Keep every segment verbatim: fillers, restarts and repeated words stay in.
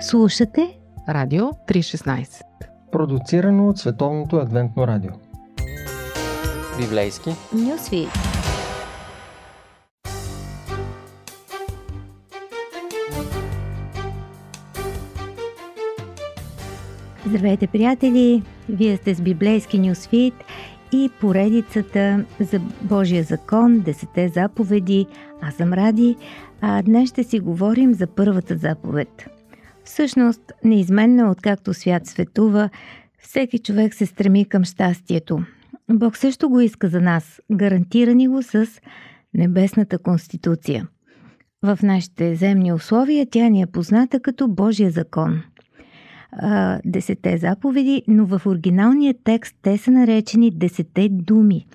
Слушате Радио три шестнайсет, продуцирано от Световното адвентно радио. Библейски Ньюсфит. Здравейте, приятели! Вие сте с Библейски Ньюсфит и поредицата за Божия закон, десете заповеди. Аз съм Ради, а днес ще си говорим за първата заповед. Всъщност, неизменно откакто свят светува, всеки човек се стреми към щастието. Бог също го иска за нас, гарантира ни го с небесната конституция. В нашите земни условия тя ни е позната като Божия закон. Десете заповеди, но в оригиналния текст те са наречени десете думи.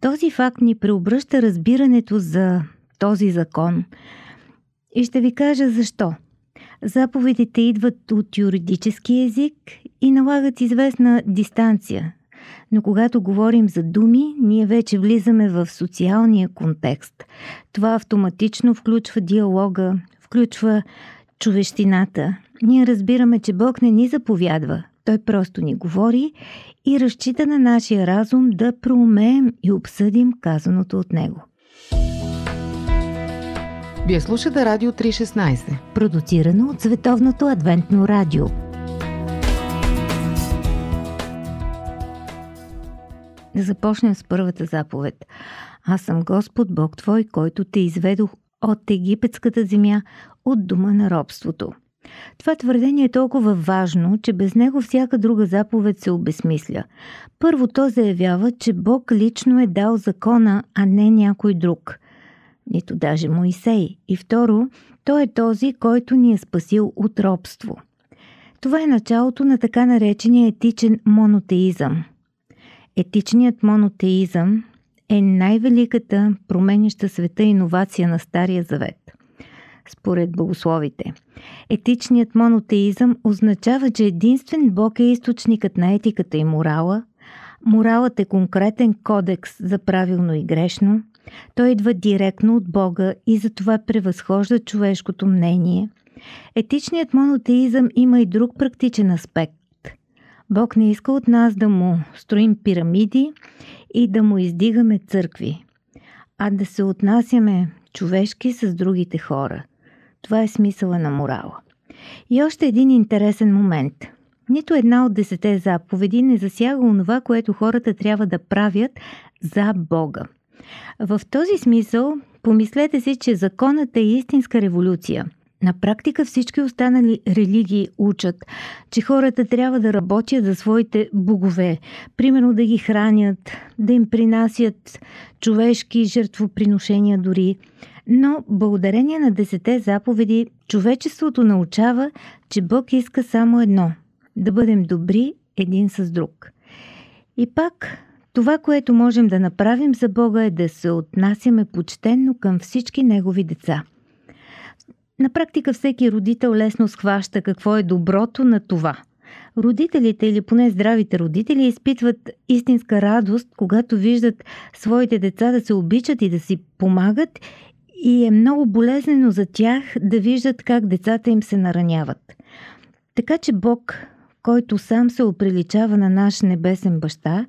Този факт ни преобръща разбирането за този закон. И ще ви кажа защо. Заповедите идват от юридически език и налагат известна дистанция. Но когато говорим за думи, ние вече влизаме в социалния контекст. Това автоматично включва диалога, включва човещината. Ние разбираме, че Бог не ни заповядва. Той просто ни говори и разчита на нашия разум да проумеем и обсъдим казаното от Него. Вие слушате Радио три шестнайсет, продуцирано от Световното адвентно радио. Да започнем с първата заповед. Аз съм Господ, Бог твой, който те изведох от Египетската земя, от дома на робството. Това твърдение е толкова важно, че без него всяка друга заповед се обезсмисля. Първо, то заявява, че Бог лично е дал закона, а не някой друг. Нито даже Моисей. И второ, той е този, който ни е спасил от робство. Това е началото на така наречения етичен монотеизъм. Етичният монотеизъм е най-великата променяща света иновация на Стария Завет. Според богословите, етичният монотеизъм означава, че единствен Бог е източникът на етиката и морала. Моралът е конкретен кодекс за правилно и грешно. Той идва директно от Бога и затова превъзхожда човешкото мнение. Етичният монотеизъм има и друг практичен аспект. Бог не иска от нас да му строим пирамиди и да му издигаме църкви, а да се отнасяме човешки с другите хора. Това е смисъла на морала. И още един интересен момент. Нито една от десете заповеди не засяга онова, което хората трябва да правят за Бога. В този смисъл, помислете си, че законът е истинска революция. На практика всички останали религии учат, че хората трябва да работят за своите богове, примерно да ги хранят, да им принасят човешки жертвоприношения дори. Но благодарение на десете заповеди, човечеството научава, че Бог иска само едно – да бъдем добри един с друг. И пак, това, което можем да направим за Бога, е да се отнасяме почтенно към всички Негови деца. На практика всеки родител лесно схваща какво е доброто на това. Родителите или поне здравите родители изпитват истинска радост, когато виждат своите деца да се обичат и да си помагат, и е много болезнено за тях да виждат как децата им се нараняват. Така че Бог, който сам се оприличава на наш небесен баща,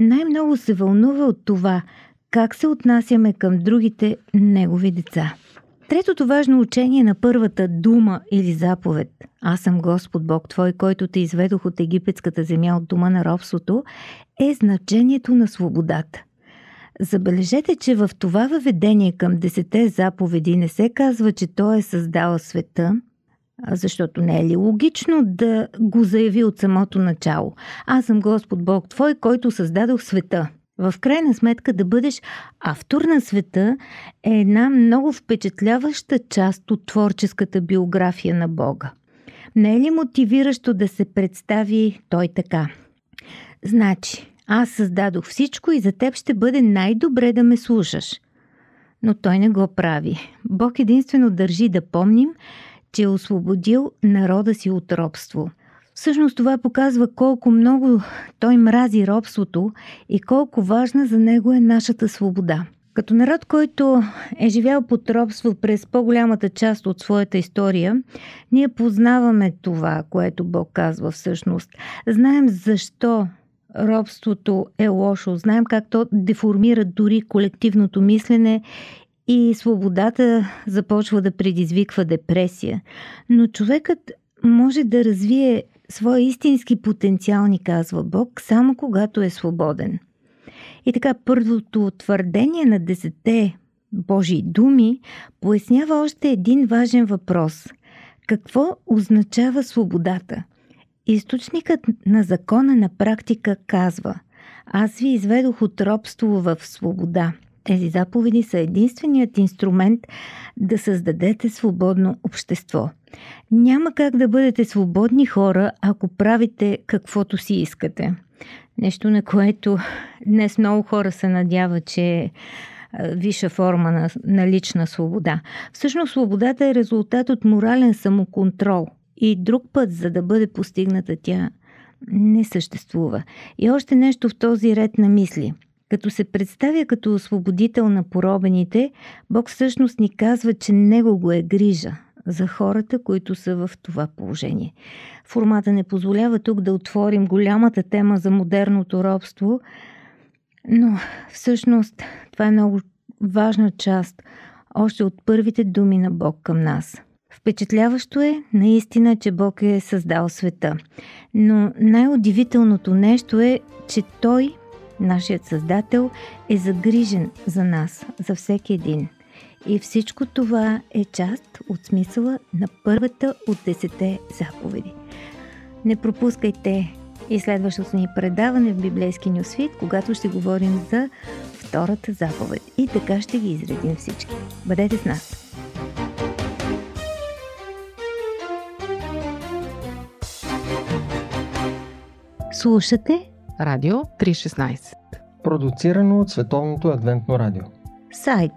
най-много се вълнува от това как се отнасяме към другите негови деца. Третото важно учение на първата дума или заповед «Аз съм Господ Бог твой, който те изведох от Египетската земя, от дома на робството» е значението на свободата. Забележете, че в това въведение към десете заповеди не се казва, че той е създал света, защото не е ли логично да го заяви от самото начало. Аз съм Господ Бог твой, който създадох света. В крайна сметка да бъдеш автор на света е една много впечатляваща част от творческата биография на Бога. Не е ли мотивиращо да се представи той така? Значи, аз създадох всичко и за теб ще бъде най-добре да ме слушаш. Но той не го прави. Бог единствено държи да помним, че е освободил народа си от робство. Всъщност това показва колко много той мрази робството и колко важна за него е нашата свобода. Като народ, който е живял под робство през по-голямата част от своята история, ние познаваме това, което Бог казва всъщност. Знаем защо робството е лошо, знаем как то деформира дори колективното мислене и свободата започва да предизвиква депресия. Но човекът може да развие своя истински потенциал, ни казва Бог, само когато е свободен. И така, първото твърдение на десетте Божии думи пояснява още един важен въпрос. Какво означава свободата? Източникът на закона на практика казва: аз ви изведох от робство в свобода. Тези заповеди са единственият инструмент да създадете свободно общество. Няма как да бъдете свободни хора, ако правите каквото си искате. Нещо, на което днес много хора се надяват, че е висша форма на, на лична свобода. Всъщност свободата е резултат от морален самоконтрол и друг път, за да бъде постигната, тя не съществува. И още нещо в този ред на мисли. Като се представя като освободител на поробените, Бог всъщност ни казва, че Него го е грижа за хората, които са в това положение. Формата не позволява тук да отворим голямата тема за модерното робство, но всъщност това е много важна част още от първите думи на Бог към нас. Впечатляващо е наистина, че Бог е създал света, но най-удивителното нещо е, че Той, нашият Създател, е загрижен за нас, за всеки един. И всичко това е част от смисъла на първата от десетте заповеди. Не пропускайте и следващото ни предаване в Библейски Ньюсфит, когато ще говорим за втората заповед. И така ще ги изредим всички. Бъдете с нас! Слушате Радио три шестнайсет, продуцирано от Световното адвентно радио. Сайт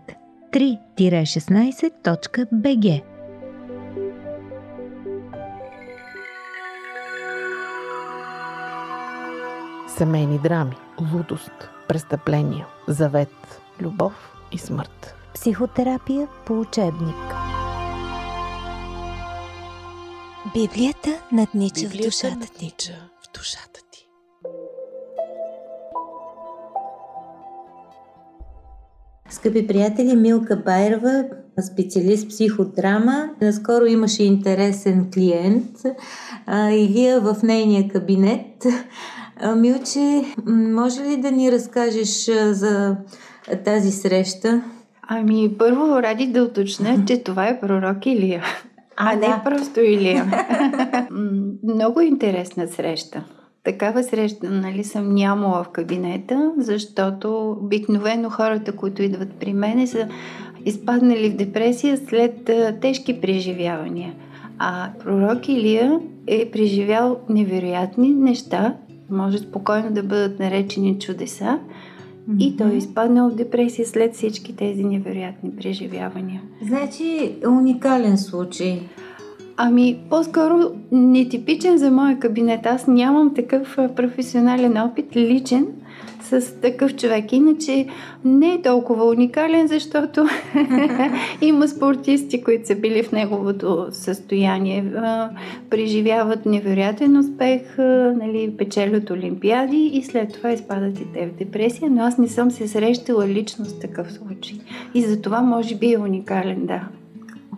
три шестнайсет точка бе же. Семейни драми, лудост, престъпления, завет, любов и смърт. Психотерапия по учебник. Библията наднича в душата ти. в душата ти. Скъпи приятели, Милка Байрова, специалист психодрама. Наскоро имаше интересен клиент, Илия, в нейния кабинет. Милче, може ли да ни разкажеш за тази среща? Ами, първо ради да уточня, че това е пророк Илия, а, а не да. просто Илия. Много интересна среща. Такава среща, нали, съм нямала в кабинета, защото обикновено хората, които идват при мене, са изпаднали в депресия след а, тежки преживявания. А пророк Илия е преживял невероятни неща, може спокойно да бъдат наречени чудеса, mm-hmm. и той е изпаднал в депресия след всички тези невероятни преживявания. Значи уникален случай. Ами, по-скоро нетипичен за моя кабинет. Аз нямам такъв професионален опит, личен, с такъв човек. Иначе не е толкова уникален, защото има спортисти, които са били в неговото състояние. Преживяват невероятен успех, нали, печелят олимпиади и след това изпадат и те в депресия, но аз не съм се срещала лично с такъв случай. И затова може би е уникален, да.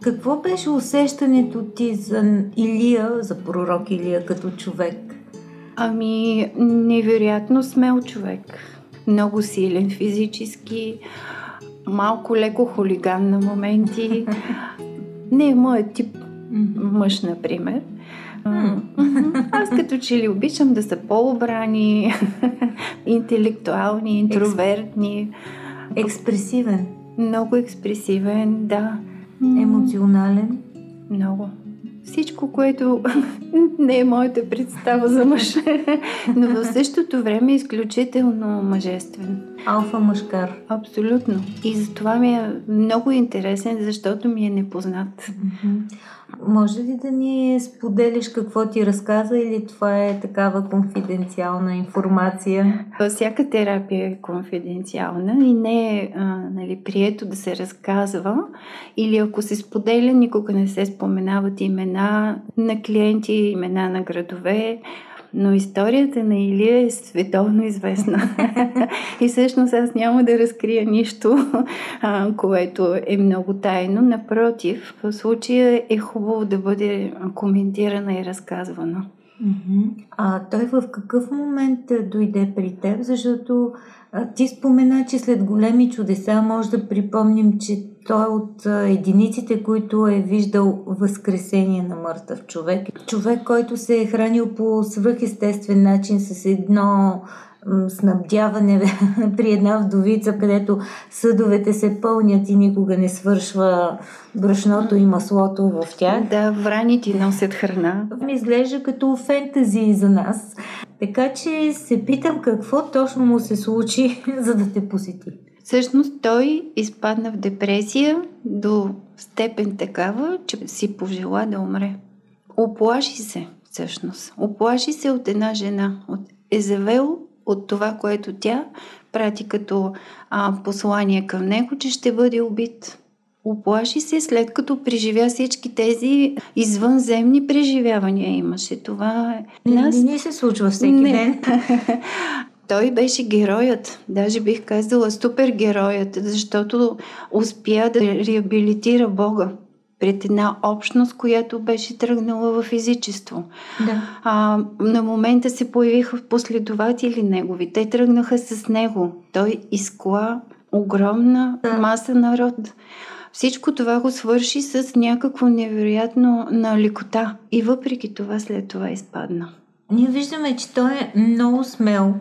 Какво беше усещането ти за Илия, за пророк Илия като човек? Ами, невероятно смел човек. Много силен физически, малко леко хулиган на моменти. Не е моят тип мъж, например. Аз като че ли обичам да са по-обрани, интелектуални, интровертни. Експресивен. Много експресивен, да. Емоционален? Много. Всичко, което не е моята представа за мъж, но в същото време е изключително мъжествен. алфа мъжкар. Абсолютно. И затова ми е много интересен, защото ми е непознат. Може ли да ни споделиш какво ти разказа или това е такава конфиденциална информация? Всяка терапия е конфиденциална и не е а, нали, прието да се разказва или ако се споделя, никога не се споменават имена на клиенти, имена на градове, но историята на Илия е световно известна. И всъщност аз няма да разкрия нищо, което е много тайно. Напротив, в случая е хубаво да бъде коментирана и разказвана. А той в какъв момент дойде при теб? Защото ти спомена, че след големи чудеса може да припомним, че той е от единиците, които е виждал възкресение на мъртъв човек. Човек, който се е хранил по свръхестествен начин с едно снабдяване при една вдовица, където съдовете се пълнят и никога не свършва брашното и маслото в тях. Да, враните носят храна. Изглежда като фентази за нас. Така че се питам какво точно му се случи, за да те посети. Всъщност той изпадна в депресия до степен такава, че си пожела да умре. Оплаши се всъщност. Оплаши се от една жена, от Езавел, от това, което тя прати като а, послание към него, че ще бъде убит. Оплаши се, след като преживя всички тези извънземни преживявания имаше. Това е нас... Не, не се случва всеки не. ден. Той беше героят, даже бих казала супергероят, защото успя да реабилитира Бога пред една общност, която беше тръгнала в езичество. Да. А, на момента се появиха последователи негови. Те тръгнаха с него. Той изкла огромна да. маса народ. Всичко това го свърши с някакво невероятно на лекота. И въпреки това след това изпадна. Ние виждаме, че той е много смел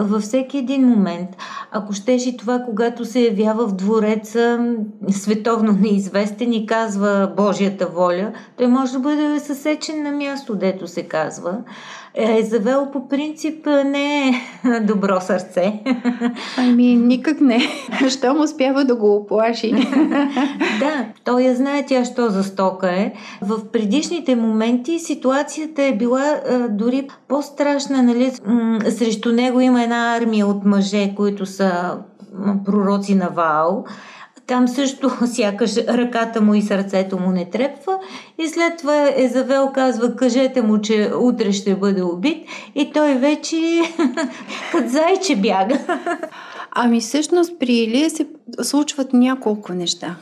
във всеки един момент. Ако щеше това, когато се явява в двореца, световно неизвестен и казва Божията воля, той може да бъде съсечен на място, дето се казва. Езавел по принцип не е добро сърце. Ами никак не. Щом успява да го оплаши. Да, той я знае тя що за стока е. В предишните моменти ситуацията е била а, дори по-страшна. Нали? М- срещу него има една армия от мъже, които са пророци на Ваал. Там също сякаш ръката му и сърцето му не трепва и след това Езавел казва кажете му, че утре ще бъде убит и той вече като зайче бяга. Ами всъщност при Илия се случват няколко неща.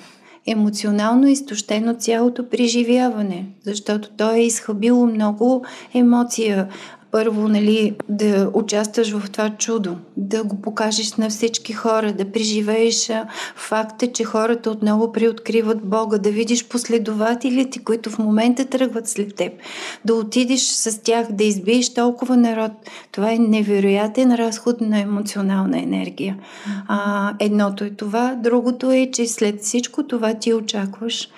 Емоционално изтощено цялото преживяване, защото той е изхабило много емоция. Първо, нали, да участваш в това чудо, да го покажеш на всички хора, да преживееш факта, че хората отново приоткриват Бога, да видиш последователите, които в момента тръгват след теб, да отидеш с тях, да избиеш толкова народ. Това е невероятен разход на емоционална енергия. А, едното е това, другото е, че след всичко това ти очакваш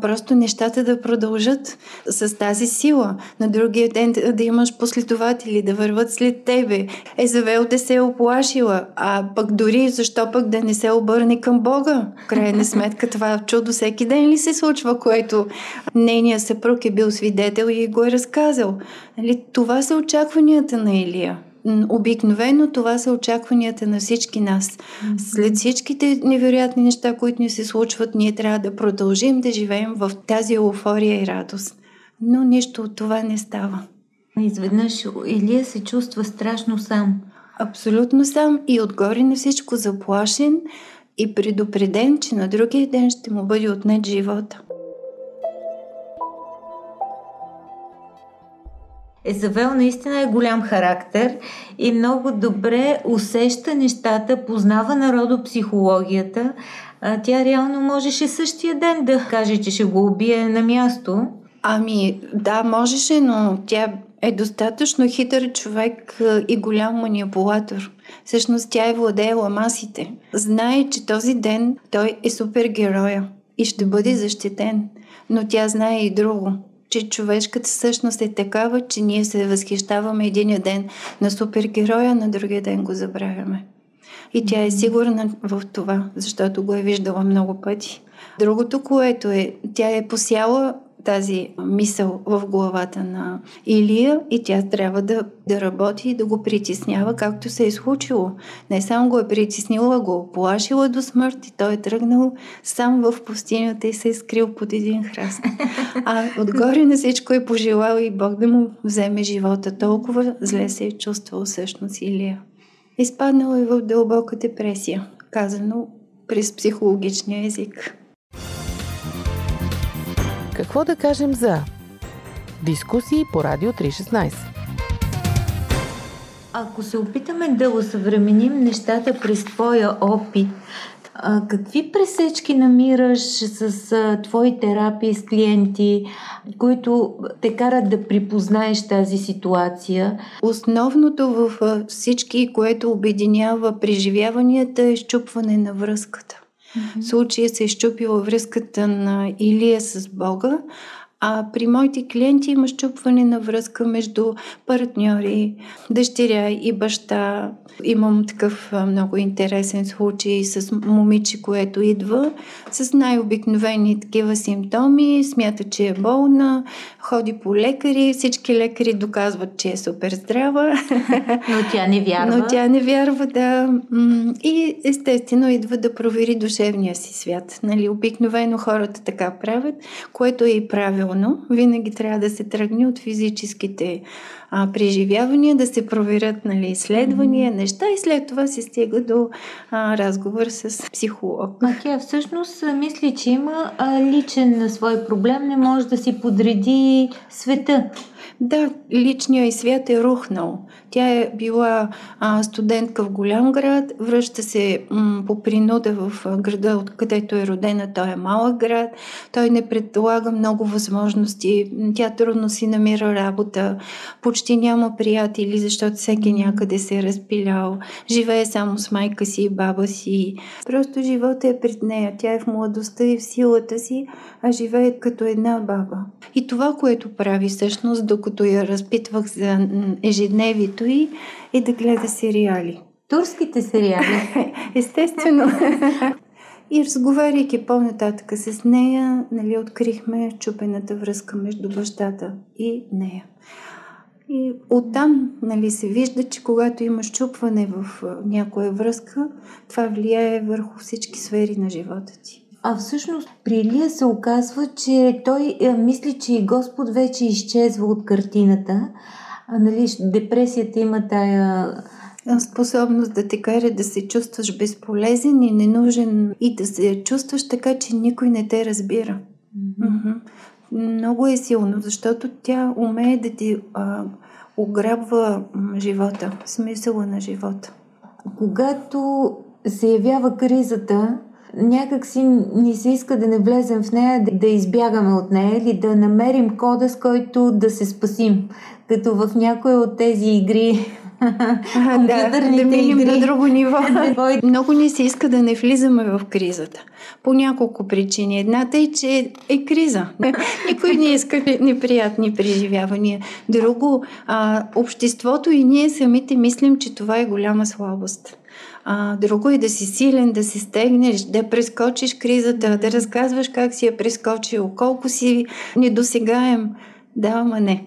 просто нещата да продължат с тази сила. На другия ден да имаш последователи, да върват след тебе. Езавел да се е оплашила, а пък дори защо пък да не се обърне към Бога? Крайна сметка това чудо всеки ден ли се случва, което нейният съпруг е бил свидетел и го е разказал. Нали? Това са очакванията на Илия. Обикновено това са очакванията на всички нас. След всичките невероятни неща, които ни се случват, ние трябва да продължим да живеем в тази еуфория и радост. Но нищо от това не става. Изведнъж Илия се чувства страшно сам. Абсолютно сам и отгоре на всичко заплашен и предупреден, че на другия ден ще му бъде отнет живота. Езавел наистина е голям характер и много добре усеща нещата, познава народопсихологията. Тя реално можеше същия ден да каже, че ще го убие на място. Ами да, можеше, но тя е достатъчно хитър човек и голям манипулатор. Всъщност тя е владеела масите. Знае, че този ден той е супергероя и ще бъде защитен, но тя знае и друго, че човешката същност е такава, че ние се възхищаваме единия ден на супергероя, на другия ден го забравяме. И тя е сигурна в това, защото го е виждала много пъти. Другото, което е, тя е посяла тази мисъл в главата на Илия и тя трябва да, да работи и да го притеснява, както се е случило. Не само го е притеснила, го е плашила до смърт и той е тръгнал сам в пустинята и се е скрил под един храст. А отгоре на всичко е пожелал и Бог да му вземе живота. Толкова зле се е чувствал всъщност Илия. Изпаднал е в дълбока депресия, казано през психологичния език. Какво да кажем за дискусии по Радио три шестнайсет? Ако се опитаме да осъвременим нещата през твоя опит, какви пресечки намираш с твои терапии, с клиенти, които те карат да припознаеш тази ситуация? Основното във всички, което обединява преживяванията, е изчупване на връзката. В случая се изчупила връзката на Илия с Бога, а при моите клиенти има счупване на връзка между партньори, дъщеря и баща. Имам такъв много интересен случай с момиче, което идва с най-обикновени такива симптоми, смята, че е болна, ходи по лекари, всички лекари доказват, че е супер здрава. Но тя не вярва. Но тя не вярва, да. И естествено идва да провери душевния си свят. Нали, обикновено хората така правят, което е и правило. Винаги трябва да се тръгне от физическите а, преживявания, да се проверят, нали, изследвания, неща, и след това се стига до а, разговор с психолог. А тя всъщност мисли, че има а, личен свой проблем, не може да си подреди света. Да, личният свят е рухнал. Тя е била а, студентка в голям град, връща се м, по принуда в града, откъдето е родена. Той е малък град, той не предлага много възможности, тя трудно си намира работа, почти няма приятели, защото всеки някъде се е разпилял, живее само с майка си и баба си. Просто живота е пред нея, тя е в младостта и в силата си, а живее като една баба. И това, което прави всъщност, докато я разпитвах за ежедневието й, е да гледа сериали. Турските сериали. Естествено. И разговаряйки по-нататък с нея, нали, открихме чупената връзка между бащата и нея. И оттам, нали, се вижда, че когато има счупване в някоя връзка, това влияе върху всички сфери на живота ти. А всъщност при Илия се оказва, че той мисли, че и Господ вече изчезва от картината. А, нали, депресията има тая способност да те кара да се чувстваш безполезен и ненужен и да се чувстваш така, че никой не те разбира. Mm-hmm. Много е силно, защото тя умее да ти а, ограбва живота, смисъла на живота. Когато се явява кризата, някак си ни се иска да не влезем в нея, да избягаме от нея или да намерим кода, с който да се спасим. Като в някои от тези игри, а, компютърните да, да игри. Да, на друго ниво. Много ни се иска да не влизаме в кризата. По няколко причини. Едната е, че е криза. Никой не иска неприятни преживявания. Друго, а, обществото и ние самите мислим, че това е голяма слабост. А, друго е да си силен, да се стегнеш, да прескочиш кризата, да разказваш как си я прескочил, колко си недосегаем. Да, ама не.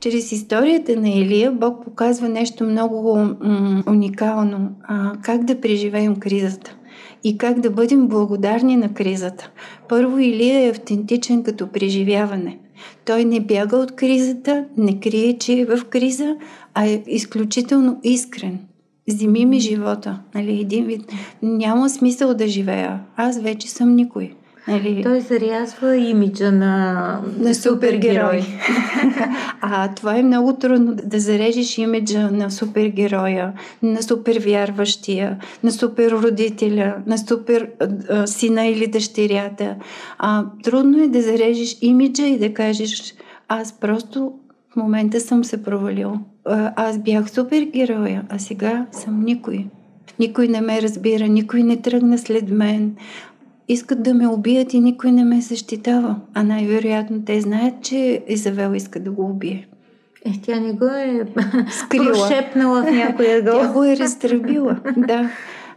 Чрез историята на Илия Бог показва нещо много м- уникално. А, как да преживеем кризата и как да бъдем благодарни на кризата. Първо, Илия е автентичен като преживяване. Той не бяга от кризата, не крие, че е в криза, а е изключително искрен. Вземи ми живота. Нали, един вид. Няма смисъл да живея. Аз вече съм никой. Нали, той зарязва имиджа на, на супергерой. А това е много трудно, да зарежеш имиджа на супергероя, на супервярващия, на суперродителя, на супер а, сина или дъщерята. А, трудно е да зарежеш имиджа и да кажеш: аз просто в момента съм се провалил. А, аз бях супергероя, а сега съм никой. Никой не ме разбира, никой не тръгна след мен. Искат да ме убият и никой не ме защитава. А най-вероятно те знаят, че Езавел иска да го убие. Е, тя не го е скрила. Прошепнала в някоя долу. Тя го е разтръбила, да.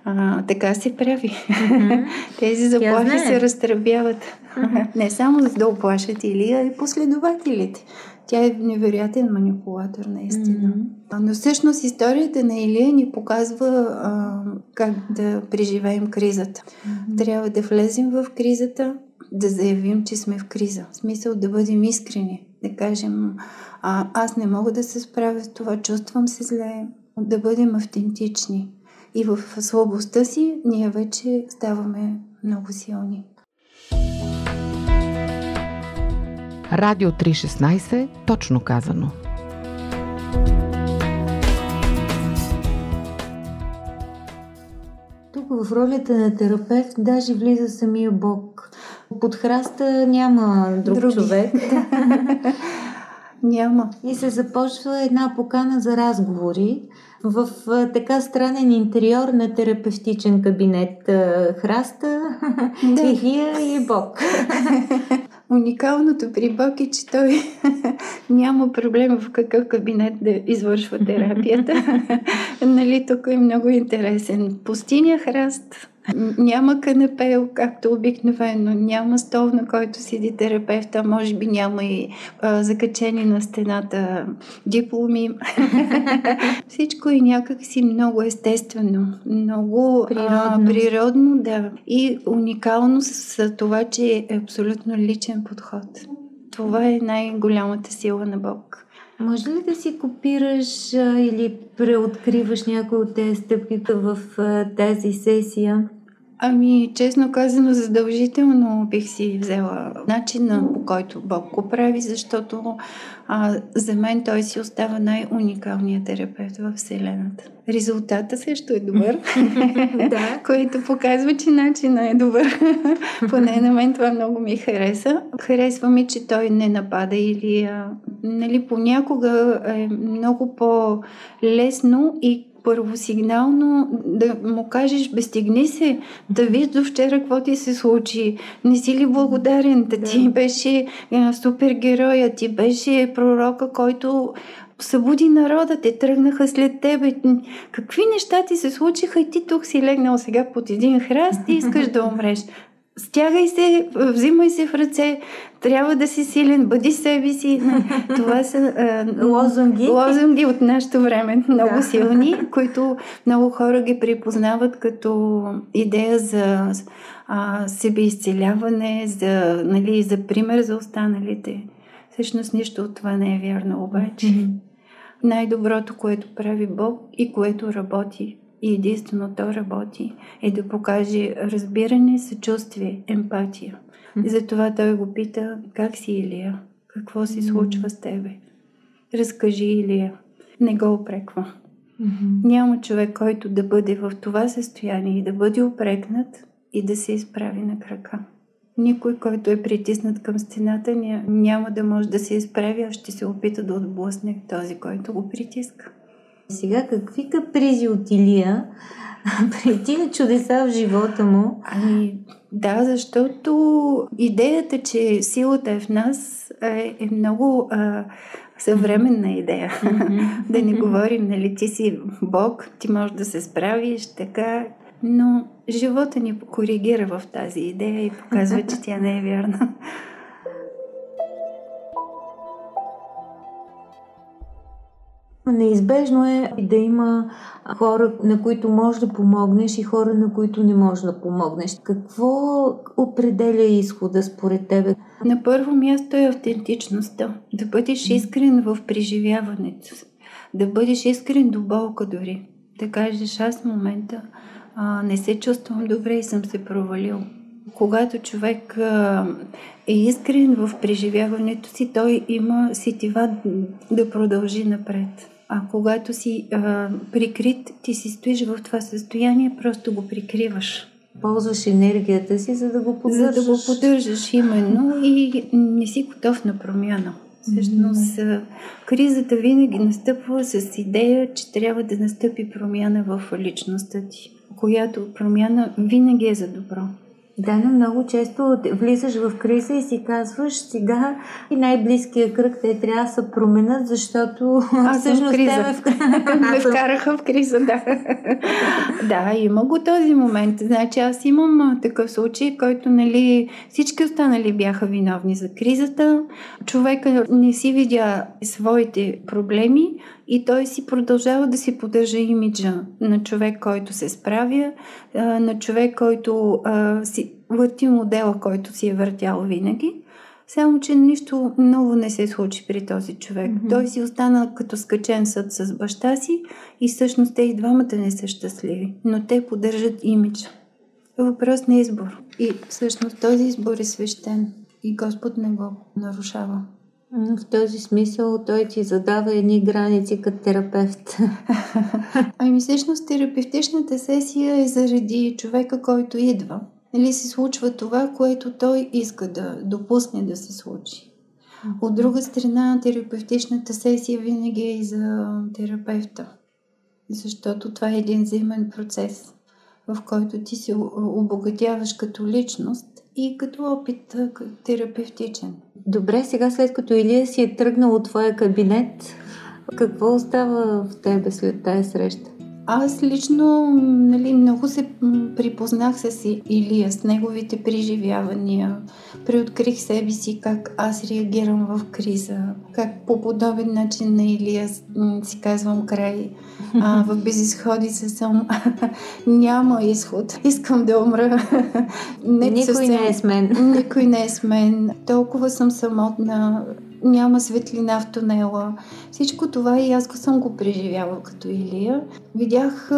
А, така се прави. Mm-hmm. Тези заплахи се разтръбяват. Mm-hmm. Не само за да оплашат Илия, а и последователите. Тя е невероятен манипулатор, наистина. Mm-hmm. Но всъщност историята на Илия ни показва а, как да преживеем кризата. Mm-hmm. Трябва да влезем в кризата, да заявим, че сме в криза. В смисъл да бъдем искрени. Да кажем, а, аз не мога да се справя с това, чувствам се зле. Да бъдем автентични. И в слабостта си ние вече ставаме много силни. Радио три шестнайсет, точно казано. Тук в ролята на терапевт даже влиза самия Бог. Под храста няма друг Други. човек. Няма. И се започва една покана за разговори в така странен интериор на терапевтичен кабинет. Храста, да. Илия и Бог. Уникалното при Бог е, че той няма проблем в какъв кабинет да извършва терапията. Нали, тук е много интересен. Пустиня храст, няма канапе, както обикновено, няма стол, на който седи терапевта, може би няма и а, закачени на стената дипломи. Всичко е някакси много естествено, много природно, а, природно да. И уникално с това, че е абсолютно личен подход. Това е най-голямата сила на Бог. Може ли да си копираш а, или преоткриваш някои от тези стъпки в а, тази сесия? Ами, честно казано, задължително бих си взела начина, по който Бог го прави, защото а, за мен той си остава най-уникалният терапевт във Вселената. Резултата също е добър, да, което показва, че начина е добър. Поне на мен това много ми хареса. Харесва ми, че той не напада или а, нали, понякога е много по-лесно и първосигнално да му кажеш, безстегни се, да виж до вчера какво ти се случи. Не си ли благодарен? Да. Ти беше супергероя, ти беше пророка, който събуди народа, те тръгнаха след тебе. Какви неща ти се случиха и ти тук си легнал сега под един храст и искаш да умреш. Стягай се, взимай се в ръце, трябва да си силен, бъди себе си. Това са а, лозунги. лозунги от нашето време, много да. силни, които много хора ги припознават като идея за а, себеизцеляване, за, нали, за пример за останалите. Всъщност нищо от това не е вярно обаче. Mm-hmm. Най-доброто, което прави Бог и което работи, и единствено то работи, е да покаже разбиране, съчувствие, емпатия. И затова той го пита, как си, Илия? Какво се случва с тебе? Разкажи, Илия. Не го опреква. Mm-hmm. Няма човек, който да бъде в това състояние и да бъде опрекнат и да се изправи на крака. Никой, който е притиснат към стената, няма да може да се изправи, а ще се опита да отблъсне този, който го притиска. Сега какви капризи от Илия при тия чудеса в живота му? Ами, да, защото идеята, че силата е в нас, е, е много а, съвременна идея. Mm-hmm. Да не говорим, нали, ти си Бог, ти можеш да се справиш, така, но живота ни коригира в тази идея и показва, че тя не е вярна. Неизбежно е да има хора, на които можеш да помогнеш и хора, на които не можеш да помогнеш. Какво определя изхода според тебе? На първо място е автентичността. Да бъдеш искрен в преживяването. Да бъдеш искрен до болка дори. Да кажеш, аз в момента а, не се чувствам добре и съм се провалил. Когато човек а, е искрен в преживяването си, той има сетива да продължи напред. А когато си а, прикрит, ти си стоиш в това състояние, просто го прикриваш. Ползваш енергията си, за да го поддържаш. За да го поддържаш, именно, и не си готов на промяна. Всъщност, mm-hmm. кризата винаги настъпва с идея, че трябва да настъпи промяна в личността ти, която промяна винаги е за добро. Да, но много често влизаш в криза и си казваш, сега и най-близкия кръг те трябва да се променят, защото аз всъщност в криза. Ме, в... ме вкараха в криза, да. Да, има го този момент. Значи аз имам такъв случай, който, нали, всички останали бяха виновни за кризата. Човека не си видя своите проблеми и той си продължава да си поддържа имиджа на човек, който се справя, на човек, който си върти модела, който си е въртял винаги. Само че нищо ново не се случи при този човек. Mm-hmm. Той си остана като скачен съд с баща си и всъщност те и двамата не са щастливи, но те поддържат имиджа. Въпрос на избор. И всъщност този избор е свещен и Господ не го нарушава. В този смисъл той ти задава едни граници като терапевт. Ами всъщност терапевтичната сесия е заради човека, който идва. Или се случва това, което той иска да допусне да се случи. От друга страна, терапевтичната сесия винаги е и за терапевта. Защото това е един взаимен процес, в който ти се обогатяваш като личност и като опит терапевтичен. Добре, сега след като Илия си е тръгнал от твоя кабинет, какво остава в тебе след тая среща? Аз лично, нали, много се припознах с Илия, с неговите преживявания. Приоткрих себе си как аз реагирам в криза, как по подобен начин на Илия си казвам край. А, в безизходица съм. Няма изход. Искам да умра. Не, никой съвсем... не е с мен. Никой не е с мен. Толкова съм самотна. Няма светлина в тунела. Всичко това и аз го съм го преживяла като Илия. Видях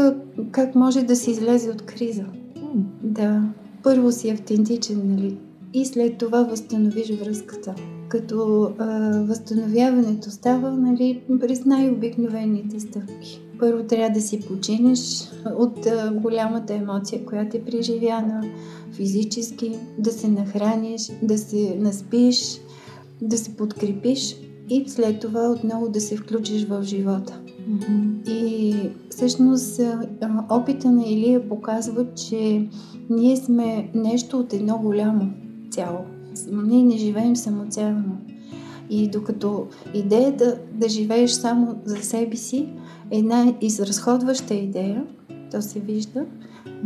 как може да се излезе от криза. Mm. Да. Първо си автентичен, нали? И след това възстановиш връзката. Като а, възстановяването става, нали, през най-обикновените стъпки. Първо трябва да си починеш от а, голямата емоция, която е преживяна физически, да се нахраниш, да се наспиш, да се подкрепиш и след това отново да се включиш в живота. Mm-hmm. И всъщност опита на Илия показва, че ние сме нещо от едно голямо цяло. Ние не живеем самоцелно. И докато идеята да, да живееш само за себе си е една изразходваща идея, то се вижда,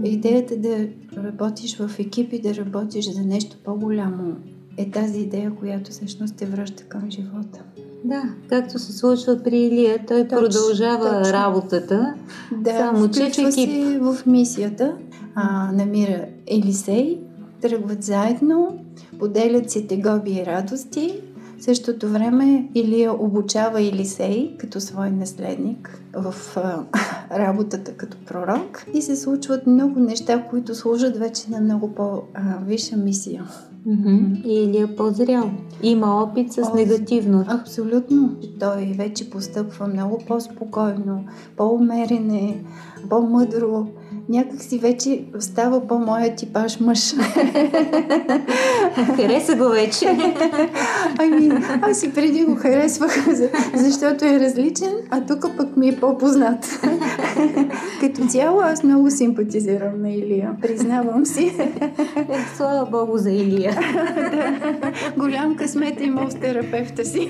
идеята да работиш в екип и да работиш за нещо по-голямо е тази идея, която всъщност те връща към живота. Да, както се случва при Илия, той точно, продължава точно. работата, да, само че включва се в мисията, а, намира Елисей, тръгват заедно, поделят си тегоби и радости. В същото време Илия обучава Елисей като свой наследник в а, работата като пророк и се случват много неща, които служат вече на много по-висша мисия. Mm-hmm. И Илия по-зрял. Има опит с О, негативно. Абсолютно. Той вече постъпва много по-спокойно, по-умерене, по-мъдро. Някак си вече става по-моя типаж мъж. Хареса го вече. Ами, аз и преди го харесвах, защото е различен, а тук пък ми е по-познат. Като цяло аз много симпатизирам на Илия. Признавам си. Слава Богу за Илия. Да. Голям късмет имал с терапевта си.